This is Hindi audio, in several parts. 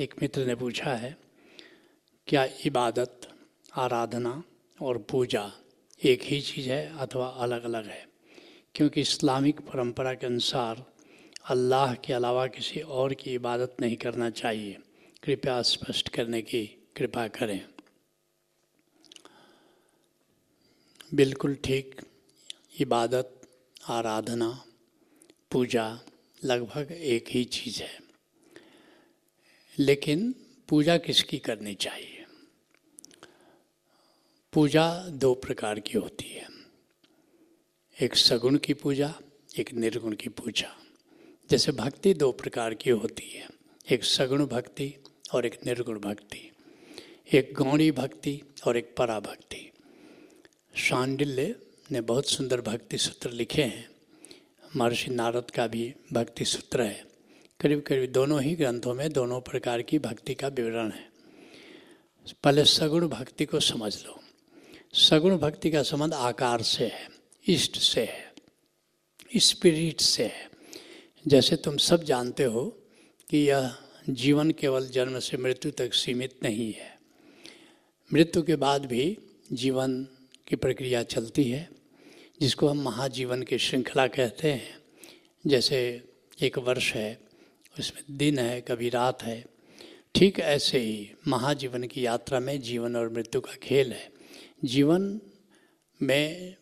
एक मित्र ने पूछा है, क्या इबादत, आराधना और पूजा एक ही चीज़ है अथवा अलग अलग है? क्योंकि इस्लामिक परंपरा के अनुसार अल्लाह के अलावा किसी और की इबादत नहीं करना चाहिए। कृपया स्पष्ट करने की कृपा करें। बिल्कुल ठीक, इबादत, आराधना, पूजा लगभग एक ही चीज़ है। लेकिन पूजा किसकी करनी चाहिए? पूजा दो प्रकार की होती है, एक सगुण की पूजा, एक निर्गुण की पूजा। जैसे भक्ति दो प्रकार की होती है, एक सगुण भक्ति और एक निर्गुण भक्ति, एक गौणी भक्ति और एक परा भक्ति। शांडिल्य ने बहुत सुंदर भक्ति सूत्र लिखे हैं, महर्षि नारद का भी भक्ति सूत्र है। करीब करीब दोनों ही ग्रंथों में दोनों प्रकार की भक्ति का विवरण है। पहले सगुण भक्ति को समझ लो। सगुण भक्ति का संबंध आकार से है, इष्ट से है, स्पिरिट से है। जैसे तुम सब जानते हो कि यह जीवन केवल जन्म से मृत्यु तक सीमित नहीं है, मृत्यु के बाद भी जीवन की प्रक्रिया चलती है, जिसको हम महाजीवन की श्रृंखला कहते हैं। जैसे एक वर्ष है, उसमें दिन है, कभी रात है, ठीक ऐसे ही महाजीवन की यात्रा में जीवन और मृत्यु का खेल है। जीवन में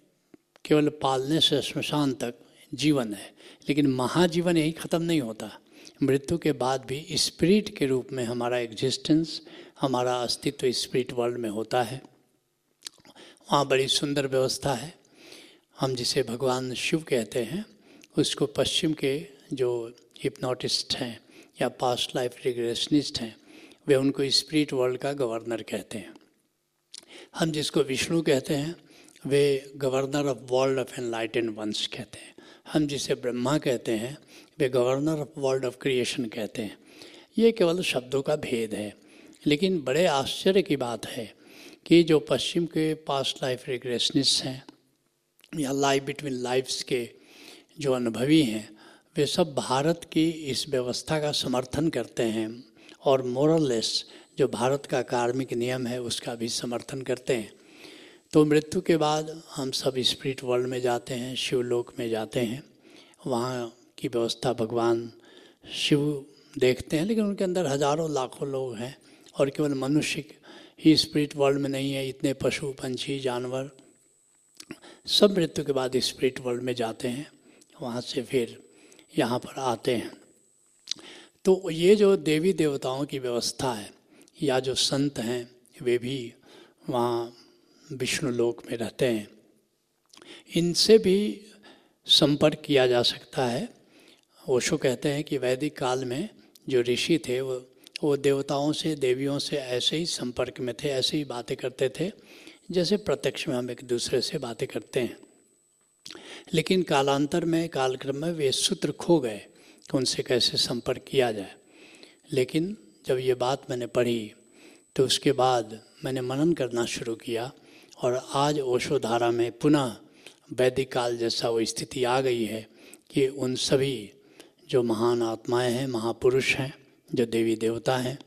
केवल पालने से श्मशान तक जीवन है, लेकिन महाजीवन यही ख़त्म नहीं होता। मृत्यु के बाद भी स्पिरिट के रूप में हमारा एग्जिस्टेंस, हमारा अस्तित्व स्पिरिट वर्ल्ड में होता है। वहाँ बड़ी सुंदर व्यवस्था है। हम जिसे भगवान शिव कहते हैं, उसको पश्चिम के जो हिप्नोटिस्ट हैं या पास्ट लाइफ रिग्रेशनिस्ट हैं, वे उनको स्पिरिट वर्ल्ड का गवर्नर कहते हैं। हम जिसको विष्णु कहते हैं, वे governor of world of enlightened ones कहते हैं। हम जिसे ब्रह्मा कहते हैं, वे governor of world of creation कहते हैं। ये केवल शब्दों का भेद है। लेकिन बड़े आश्चर्य की बात है कि जो पश्चिम के पास्ट लाइफ रिग्रेशनिस्ट हैं या लाइफ बिटवीन लाइफ्स के जो अनुभवी हैं, वे सब भारत की इस व्यवस्था का समर्थन करते हैं और मोरलेस जो भारत का कार्मिक नियम है उसका भी समर्थन करते हैं। तो मृत्यु के बाद हम सब स्पिरिट वर्ल्ड में जाते हैं, शिवलोक में जाते हैं। वहाँ की व्यवस्था भगवान शिव देखते हैं, लेकिन उनके अंदर हजारों लाखों लोग हैं और केवल मनुष्य ही स्पिरिट वर्ल्ड में नहीं है, इतने पशु, पंछी, जानवर सब मृत्यु के बाद स्पिरिट वर्ल्ड में जाते हैं, वहाँ से फिर यहाँ पर आते हैं। तो ये जो देवी देवताओं की व्यवस्था है, या जो संत हैं वे भी वहाँ विष्णु लोक में रहते हैं, इनसे भी संपर्क किया जा सकता है। ओशो कहते हैं कि वैदिक काल में जो ऋषि थे वो देवताओं से, देवियों से ऐसे ही संपर्क में थे, ऐसे ही बातें करते थे जैसे प्रत्यक्ष में हम एक दूसरे से बातें करते हैं। लेकिन कालांतर में, कालक्रम में वे सूत्र खो गए कि उनसे कैसे संपर्क किया जाए। लेकिन जब ये बात मैंने पढ़ी तो उसके बाद मैंने मनन करना शुरू किया और आज ओशोधारा में पुनः वैदिक काल जैसा वो स्थिति आ गई है कि उन सभी जो महान आत्माएं हैं, महापुरुष हैं, जो देवी देवता हैं,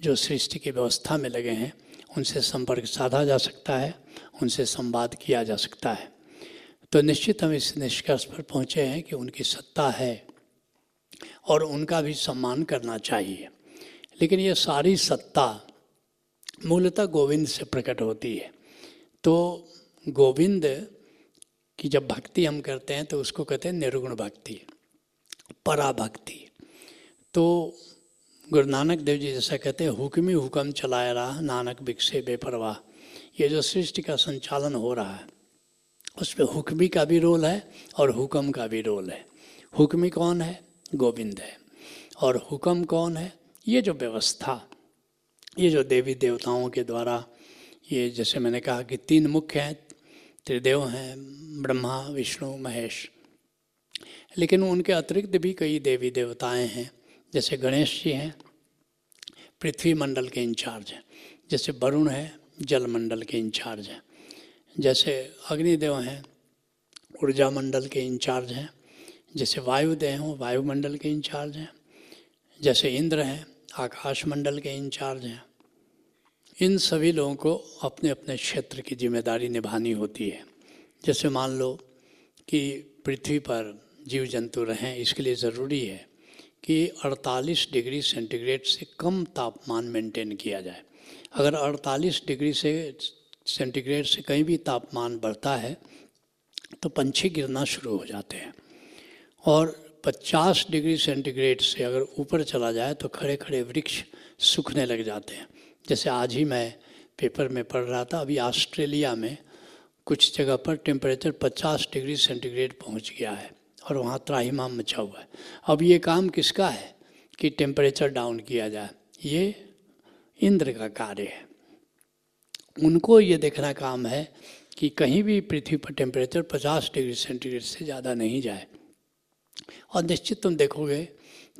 जो सृष्टि की व्यवस्था में लगे हैं, उनसे संपर्क साधा जा सकता है, उनसे संवाद किया जा सकता है। तो निश्चित हम इस निष्कर्ष पर पहुँचे हैं कि उनकी सत्ता है और उनका भी सम्मान करना चाहिए। लेकिन ये सारी सत्ता मूलतः गोविंद से प्रकट होती है। तो गोविंद की जब भक्ति हम करते हैं तो उसको कहते हैं निर्गुण भक्ति, पराभक्ति। तो गुरु नानक देव जी जैसा कहते हैं, हुक्मी हुक्म चलाए रहा नानक बिकसे बेपरवाह। ये जो सृष्टि का संचालन हो रहा है उसमें हुक्मी का भी रोल है और हुक्म का भी रोल है। हुक्मी कौन है? गोविंद है। और हुक्म कौन है? ये जो व्यवस्था, ये जो देवी देवताओं के द्वारा, ये जैसे मैंने कहा कि तीन मुख्य हैं, त्रिदेव हैं, ब्रह्मा, विष्णु, महेश। लेकिन उनके अतिरिक्त भी कई देवी देवताएं हैं। जैसे गणेश जी हैं, पृथ्वी मंडल के इंचार्ज हैं। जैसे वरुण है, जल मंडल के इंचार्ज हैं। जैसे अग्निदेव हैं, ऊर्जा मंडल के इंचार्ज हैं। जैसे वायुदेव हैं, वायुमंडल के इंचार्ज हैं। जैसे इंद्र हैं, आकाश मंडल के इंचार्ज हैं। इन सभी लोगों को अपने अपने क्षेत्र की जिम्मेदारी निभानी होती है। जैसे मान लो कि पृथ्वी पर जीव जंतु रहें, इसके लिए ज़रूरी है कि 48 डिग्री सेंटीग्रेड से कम तापमान मेंटेन किया जाए। अगर 48 डिग्री से सेंटीग्रेड से कहीं भी तापमान बढ़ता है तो पंछी गिरना शुरू हो जाते हैं, और 50 डिग्री सेंटीग्रेड से अगर ऊपर चला जाए तो खड़े खड़े वृक्ष सूखने लग जाते हैं। जैसे आज ही मैं पेपर में पढ़ रहा था, अभी ऑस्ट्रेलिया में कुछ जगह पर टेम्परेचर 50 डिग्री सेंटीग्रेड पहुंच गया है और वहाँ त्राहिमाम मचा हुआ है। अब ये काम किसका है कि टेम्परेचर डाउन किया जाए? ये इंद्र का कार्य है। उनको ये देखना काम है कि कहीं भी पृथ्वी पर टेम्परेचर 50 डिग्री सेंटीग्रेड से ज़्यादा नहीं जाए। और निश्चित तुम देखोगे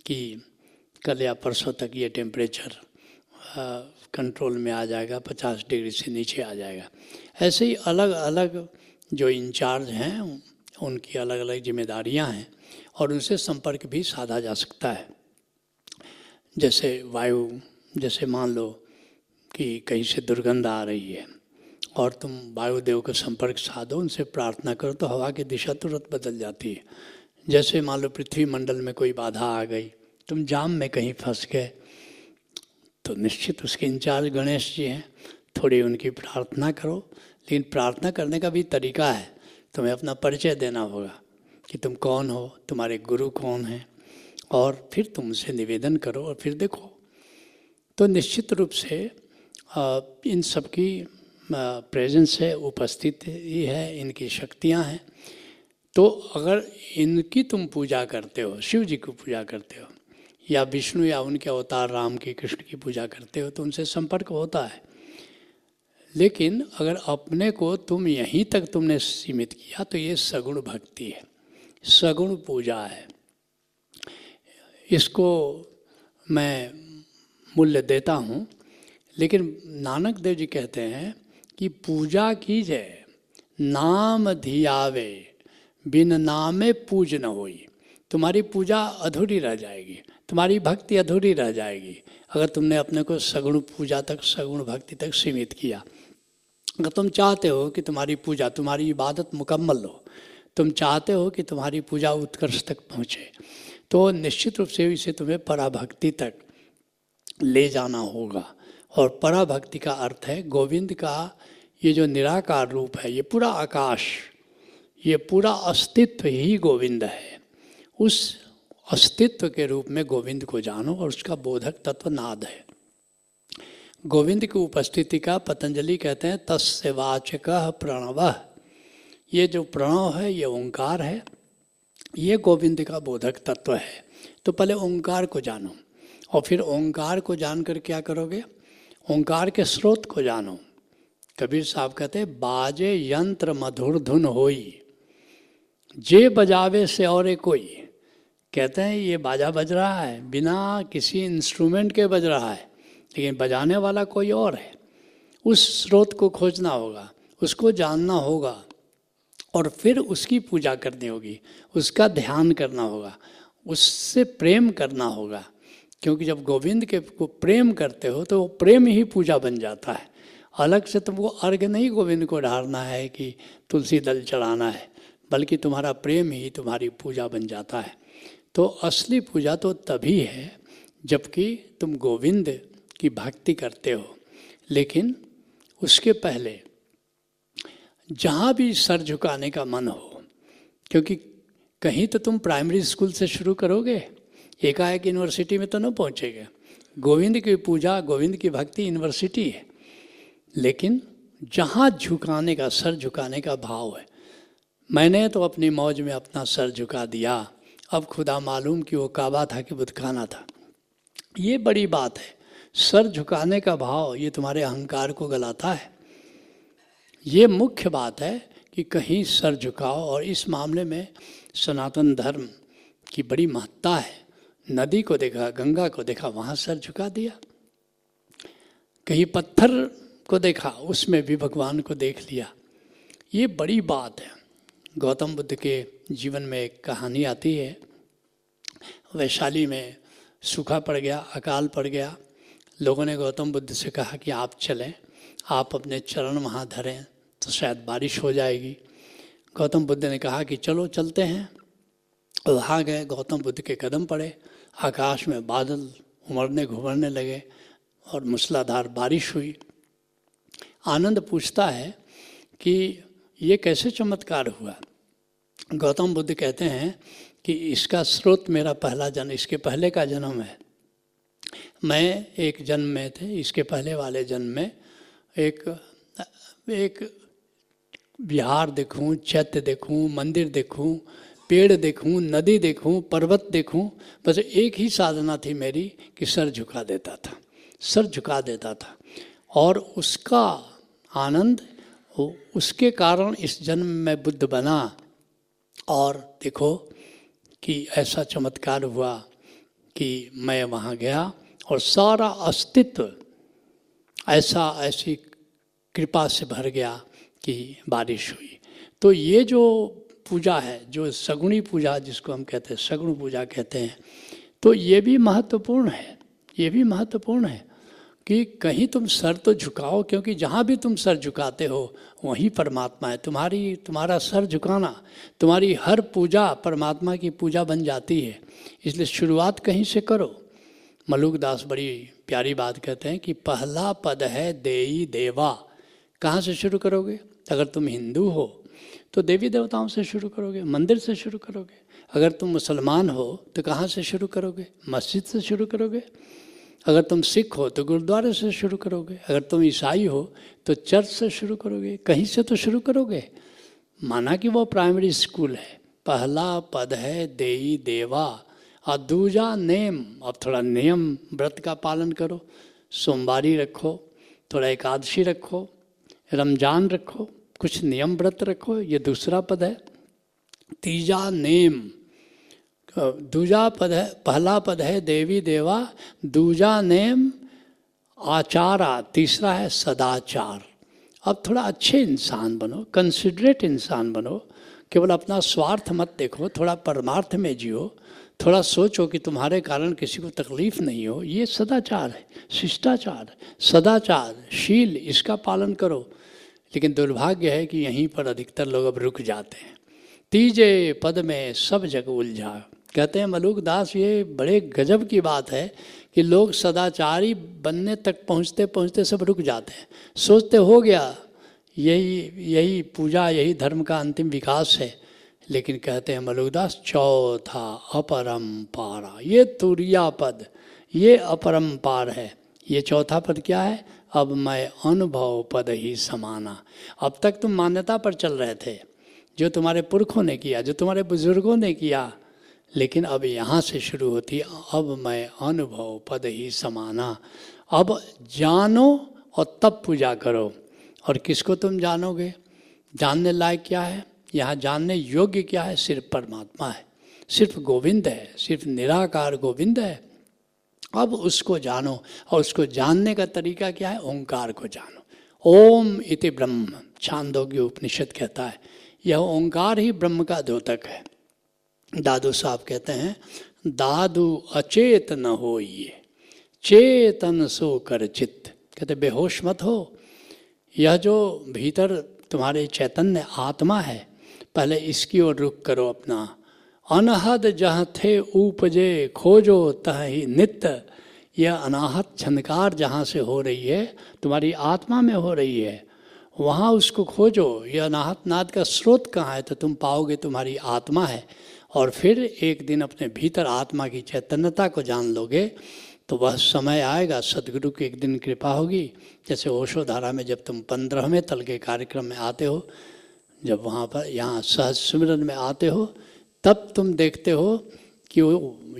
कि कल या परसों तक ये टेम्परेचर कंट्रोल में आ जाएगा, 50 डिग्री से नीचे आ जाएगा। ऐसे ही अलग अलग जो इंचार्ज हैं उनकी अलग अलग जिम्मेदारियां हैं, और उनसे संपर्क भी साधा जा सकता है। जैसे वायु, जैसे मान लो कि कहीं से दुर्गंध आ रही है और तुम वायुदेव का संपर्क साधो, उनसे प्रार्थना करो तो हवा की दिशा तुरंत बदल जाती है। जैसे मान लो पृथ्वी मंडल में कोई बाधा आ गई, तुम जाम में कहीं फंस गए, तो निश्चित उसके इंचार्ज गणेश जी हैं, थोड़ी उनकी प्रार्थना करो। लेकिन प्रार्थना करने का भी तरीका है, तुम्हें अपना परिचय देना होगा कि तुम कौन हो, तुम्हारे गुरु कौन हैं, और फिर तुम उनसे निवेदन करो और फिर देखो। तो निश्चित रूप से इन सब की प्रेजेंस है, उपस्थित ही है, इनकी शक्तियाँ हैं। तो अगर इनकी तुम पूजा करते हो, शिव जी की पूजा करते हो, या विष्णु या उनके अवतार राम की, कृष्ण की पूजा करते हो, तो उनसे संपर्क होता है। लेकिन अगर अपने को तुम यहीं तक तुमने सीमित किया तो ये सगुण भक्ति है, सगुण पूजा है। इसको मैं मूल्य देता हूँ। लेकिन नानक देव जी कहते हैं कि पूजा कीजिए नाम धियावे, बिन नामे पूज न होई। तुम्हारी पूजा अधूरी रह जाएगी, तुम्हारी भक्ति अधूरी रह जाएगी, अगर तुमने अपने को सगुण पूजा तक, सगुण भक्ति तक सीमित किया। अगर तुम चाहते हो कि तुम्हारी पूजा, तुम्हारी इबादत मुकम्मल हो, तुम चाहते हो कि तुम्हारी पूजा उत्कर्ष तक पहुँचे, तो निश्चित रूप से इसे तुम्हें पराभक्ति तक ले जाना होगा। और पराभक्ति का अर्थ है गोविंद का ये जो निराकार रूप है, ये पूरा आकाश, ये पूरा अस्तित्व ही गोविंद है। उस अस्तित्व के रूप में गोविंद को जानो, और उसका बोधक तत्व नाद है। गोविंद की उपस्थिति का पतंजलि कहते हैं तस्य वाचकः प्रणवः। ये जो प्रणव है, ये ओंकार है, ये गोविंद का बोधक तत्व है। तो पहले ओंकार को जानो, और फिर ओंकार को जानकर क्या करोगे? ओंकार के स्रोत को जानो। कबीर साहब कहते हैं बाजे यंत्र मधुर धुन होई, जे बजावे से और कोई। कहते हैं ये बाजा बज रहा है, बिना किसी इंस्ट्रूमेंट के बज रहा है, लेकिन बजाने वाला कोई और है। उस स्रोत को खोजना होगा, उसको जानना होगा, और फिर उसकी पूजा करनी होगी, उसका ध्यान करना होगा, उससे प्रेम करना होगा। क्योंकि जब गोविंद के को प्रेम करते हो तो वो प्रेम ही पूजा बन जाता है। अलग से तुमको अर्घ नहीं गोविंद को ढारना है कि तुलसी दल चढ़ाना है, बल्कि तुम्हारा प्रेम ही तुम्हारी पूजा बन जाता है। तो असली पूजा तो तभी है जबकि तुम गोविंद की भक्ति करते हो। लेकिन उसके पहले जहाँ भी सर झुकाने का मन हो, क्योंकि कहीं तो तुम प्राइमरी स्कूल से शुरू करोगे, एकाएक यूनिवर्सिटी में तो न पहुँचेगा। गोविंद की पूजा, गोविंद की भक्ति यूनिवर्सिटी है, लेकिन जहाँ झुकाने का, सर झुकाने का भाव है। मैंने तो अपनी मौज में अपना सर झुका दिया, अब खुदा मालूम कि वो काबा था कि बुतखाना था। ये बड़ी बात है। सर झुकाने का भाव ये तुम्हारे अहंकार को गलाता है। ये मुख्य बात है कि कहीं सर झुकाओ। और इस मामले में सनातन धर्म की बड़ी महत्ता है। नदी को देखा, गंगा को देखा, वहाँ सर झुका दिया। कहीं पत्थर को देखा, उसमें भी भगवान को देख लिया। ये बड़ी बात है। गौतम बुद्ध के जीवन में एक कहानी आती है। वैशाली में सूखा पड़ गया, अकाल पड़ गया, लोगों ने गौतम बुद्ध से कहा कि आप चलें, आप अपने चरण वहाँ धरें तो शायद बारिश हो जाएगी। गौतम बुद्ध ने कहा कि चलो चलते हैं। वहाँ गए, गौतम बुद्ध के कदम पड़े, आकाश में बादल उमड़ने घुमड़ने लगे और मूसलाधार बारिश हुई। आनंद पूछता है कि ये कैसे चमत्कार हुआ। गौतम बुद्ध कहते हैं कि इसका स्रोत मेरा पहला जन्म, इसके पहले का जन्म है। मैं एक जन्म में थे, इसके पहले वाले जन्म में एक विहार देखूं, चैत्य देखूं, मंदिर देखूं, पेड़ देखूं, नदी देखूं, पर्वत देखूं। बस एक ही साधना थी मेरी कि सर झुका देता था, सर झुका देता था। और उसका आनंद, उसके कारण इस जन्म में बुद्ध बना। और देखो कि ऐसा चमत्कार हुआ कि मैं वहाँ गया और सारा अस्तित्व ऐसी कृपा से भर गया कि बारिश हुई। तो ये जो पूजा है, जो सगुणी पूजा जिसको हम कहते हैं, सगुण पूजा कहते हैं, तो ये भी महत्वपूर्ण है, ये भी महत्वपूर्ण है कि कहीं तुम सर तो झुकाओ, क्योंकि जहाँ भी तुम सर झुकाते हो वहीं परमात्मा है। तुम्हारा सर झुकाना, तुम्हारी हर पूजा परमात्मा की पूजा बन जाती है। इसलिए शुरुआत कहीं से करो। मलूक दास बड़ी प्यारी बात कहते हैं कि पहला पद है देई देवा। कहाँ से शुरू करोगे? अगर तुम हिंदू हो तो देवी देवताओं से शुरू करोगे, मंदिर से शुरू करोगे। अगर तुम मुसलमान हो तो कहाँ से शुरू करोगे? मस्जिद से शुरू करोगे। अगर तुम सिख हो तो गुरुद्वारे से शुरू करोगे। अगर तुम ईसाई हो तो चर्च से शुरू करोगे। कहीं से तो शुरू करोगे। माना कि वो प्राइमरी स्कूल है। पहला पद है देई देवा। और दूजा नेम। अब थोड़ा नियम, व्रत का पालन करो, सोमवारी रखो, थोड़ा एकादशी रखो, रमजान रखो, कुछ नियम व्रत रखो। ये दूसरा पद है। तीजा नेम। दूजा पद है, पहला पद है देवी देवा, दूजा नेम आचारा, तीसरा है सदाचार। अब थोड़ा अच्छे इंसान बनो, कंसिडरेट इंसान बनो। केवल अपना स्वार्थ मत देखो, थोड़ा परमार्थ में जियो, थोड़ा सोचो कि तुम्हारे कारण किसी को तकलीफ नहीं हो। ये सदाचार है, शिष्टाचार, सदाचार, शील, इसका पालन करो। लेकिन दुर्भाग्य है कि यहीं पर अधिकतर लोग अब रुक जाते हैं। तीजे पद में सब जगह उलझा। कहते हैं मलूक दास, ये बड़े गजब की बात है कि लोग सदाचारी बनने तक पहुँचते पहुँचते सब रुक जाते हैं। सोचते हो गया, यही पूजा, यही धर्म का अंतिम विकास है। लेकिन कहते हैं मलूक दास, चौथा अपरम्पारा, ये तुरिया पद, ये अपरम्पार है। ये चौथा पद क्या है? अब मैं अनुभव पद ही समाना। अब तक तुम मान्यता पर चल रहे थे, जो तुम्हारे पुरखों ने किया, जो तुम्हारे बुजुर्गों ने किया। लेकिन अब यहाँ से शुरू होती, अब मैं अनुभव पद ही समाना। अब जानो और तब पूजा करो। और किसको तुम जानोगे? जानने लायक क्या है? यहाँ जानने योग्य क्या है? सिर्फ परमात्मा है, सिर्फ गोविंद है, सिर्फ निराकार गोविंद है। अब उसको जानो। और उसको जानने का तरीका क्या है? ओंकार को जानो। ओम इति ब्रह्म, छांदोग्य उपनिषद कहता है। यह ओंकार ही ब्रह्म का द्योतक है। दादू साहब कहते हैं, दादू अचेत न होइए, चेतन सो कर चित्त। कहते बेहोश मत हो। यह जो भीतर तुम्हारे चैतन्य आत्मा है, पहले इसकी ओर रुख करो अपना। अनहद जहाँ थे उपजे, खोजो तह ही नित्य। यह अनाहत झनकार जहाँ से हो रही है, तुम्हारी आत्मा में हो रही है, वहाँ उसको खोजो। यह अनाहत नाद का स्रोत कहाँ है? तो तुम पाओगे तुम्हारी आत्मा है। और फिर एक दिन अपने भीतर आत्मा की चैतन्यता को जान लोगे तो वह समय आएगा, सदगुरु की एक दिन कृपा होगी। जैसे ओशो धारा में जब तुम 15वें तल के कार्यक्रम में आते हो, जब वहाँ पर यहाँ सहज सिमरन में आते हो, तब तुम देखते हो कि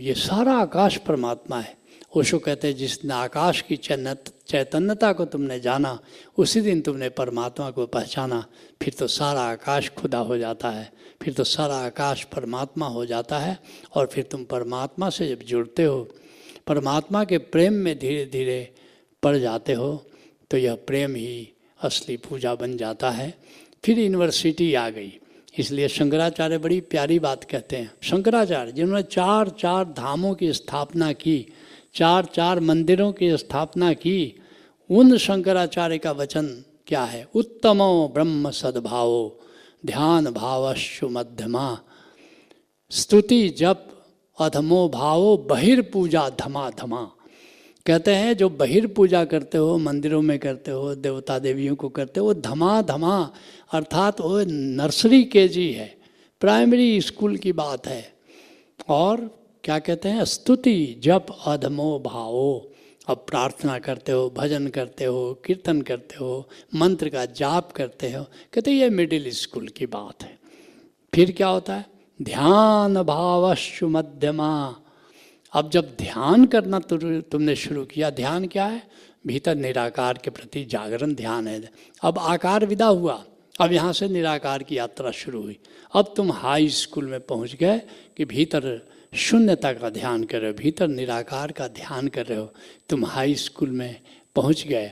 ये सारा आकाश परमात्मा है। ओशो कहते हैं, जिस दिन आकाश की चैतन्यता को तुमने जाना, उसी दिन तुमने परमात्मा को पहचाना। फिर तो सारा आकाश खुदा हो जाता है, फिर तो सारा आकाश परमात्मा हो जाता है। और फिर तुम परमात्मा से जब जुड़ते हो, परमात्मा के प्रेम में धीरे धीरे पड़ जाते हो, तो यह प्रेम ही असली पूजा बन जाता है। फिर यूनिवर्सिटी आ गई। इसलिए शंकराचार्य बड़ी प्यारी बात कहते हैं। शंकराचार्य जिन्होंने चार चार धामों की स्थापना की, चार चार मंदिरों की स्थापना की, उन शंकराचार्य का वचन क्या है? उत्तमो ब्रह्म सद्भावो ध्यान भावश्चु मध्यमा स्तुति जप अधमो भावो बहिर्पूजा धमा धमा। कहते हैं जो बहिर्पूजा करते हो, मंदिरों में करते हो, देवता देवियों को करते हो, वो धमा धमा अर्थात वो नर्सरी केजी है, प्राइमरी स्कूल की बात है। और क्या कहते हैं? स्तुति जप अधमो भावो, अब प्रार्थना करते हो, भजन करते हो, कीर्तन करते हो, मंत्र का जाप करते हो। कहते ये मिडिल स्कूल की बात है। फिर क्या होता है? ध्यान भावश्चु मध्यमा। अब जब ध्यान करना तुमने शुरू किया, ध्यान क्या है? भीतर निराकार के प्रति जागरण ध्यान है। अब आकार विदा हुआ, अब यहाँ से निराकार की यात्रा शुरू हुई। अब तुम हाई स्कूल में पहुँच गए कि भीतर शून्यता का ध्यान कर रहे हो, भीतर निराकार का ध्यान कर रहे हो। तुम हाई स्कूल में पहुँच गए,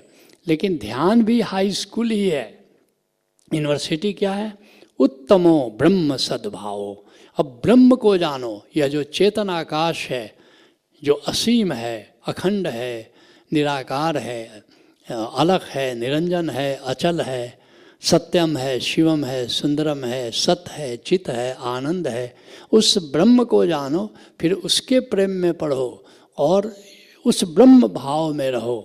लेकिन ध्यान भी हाई स्कूल ही है। यूनिवर्सिटी क्या है? उत्तमो ब्रह्म सद्भावो। अब ब्रह्म को जानो, यह जो चेतन आकाश है, जो असीम है, अखंड है, निराकार है, अलग है, निरंजन है, अचल है, सत्यम है, शिवम है, सुंदरम है, सत है, चित है, आनंद है, उस ब्रह्म को जानो। फिर उसके प्रेम में पढ़ो और उस ब्रह्म भाव में रहो,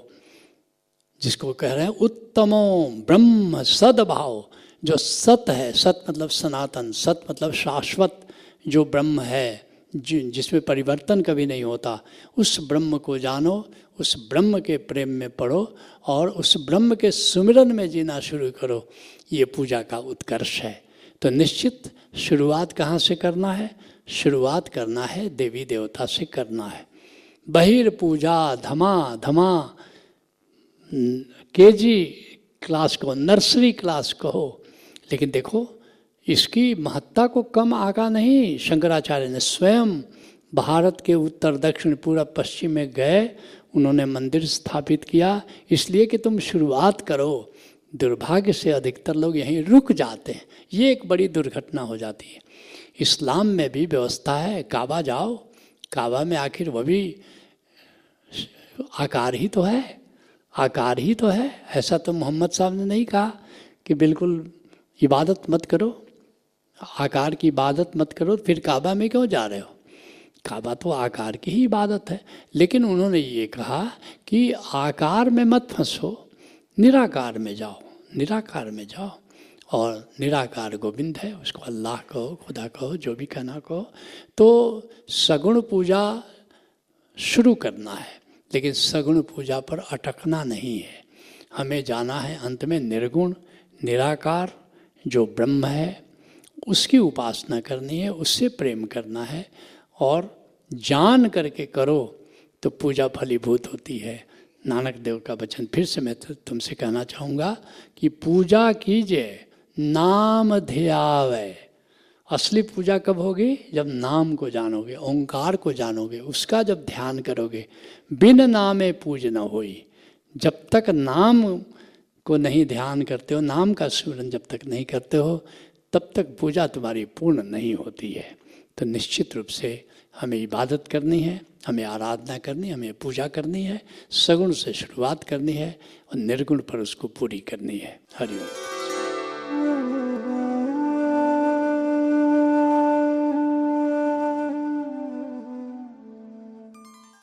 जिसको कह रहे हैं उत्तमो ब्रह्म सद्भाव। जो सत है, सत मतलब सनातन, सत मतलब शाश्वत, जो ब्रह्म है, जिसमें परिवर्तन कभी नहीं होता, उस ब्रह्म को जानो, उस ब्रह्म के प्रेम में पढ़ो और उस ब्रह्म के सुमिरन में जीना शुरू करो। ये पूजा का उत्कर्ष है। तो निश्चित शुरुआत कहाँ से करना है? शुरुआत करना है देवी देवता से करना है। बहिर्पूजा धमा धमा, केजी क्लास को, नर्सरी क्लास कहो। लेकिन देखो, इसकी महत्ता को कम आका नहीं। शंकराचार्य ने स्वयं भारत के उत्तर दक्षिण पूर्व पश्चिम में गए, उन्होंने मंदिर स्थापित किया। इसलिए कि तुम शुरुआत करो। दुर्भाग्य से अधिकतर लोग यहीं रुक जाते हैं, ये एक बड़ी दुर्घटना हो जाती है। इस्लाम में भी व्यवस्था है, काबा जाओ, काबा में आखिर वह भी आकार ही तो है, आकार ही तो है। ऐसा तो मोहम्मद साहब ने नहीं कहा कि बिल्कुल इबादत मत करो, आकार की इबादत मत करो, फिर काबा में क्यों जा रहे हो? काबा तो आकार की ही इबादत है। लेकिन उन्होंने ये कहा कि आकार में मत फंसो, निराकार में जाओ, निराकार में जाओ। और निराकार गोविंद है, उसको अल्लाह कहो, खुदा कहो, जो भी कहना कहो। तो सगुण पूजा शुरू करना है, लेकिन सगुण पूजा पर अटकना नहीं है। हमें जाना है अंत में निर्गुण निराकार जो ब्रह्म है, उसकी उपासना करनी है, उससे प्रेम करना है। और जान करके करो तो पूजा फलीभूत होती है। नानक देव का वचन फिर से मैं तुमसे कहना चाहूँगा कि पूजा कीजिए, नाम ध्यावे। असली पूजा कब होगी? जब नाम को जानोगे, ओंकार को जानोगे, उसका जब ध्यान करोगे। बिन नामे पूज न होई। जब तक नाम को नहीं ध्यान करते हो, नाम का स्मरण जब तक नहीं करते हो, तब तक पूजा तुम्हारी पूर्ण नहीं होती है। तो निश्चित रूप से हमें इबादत करनी है, हमें आराधना करनी है, हमें पूजा करनी है। सगुण से शुरुआत करनी है और निर्गुण पर उसको पूरी करनी है। हरि ओम।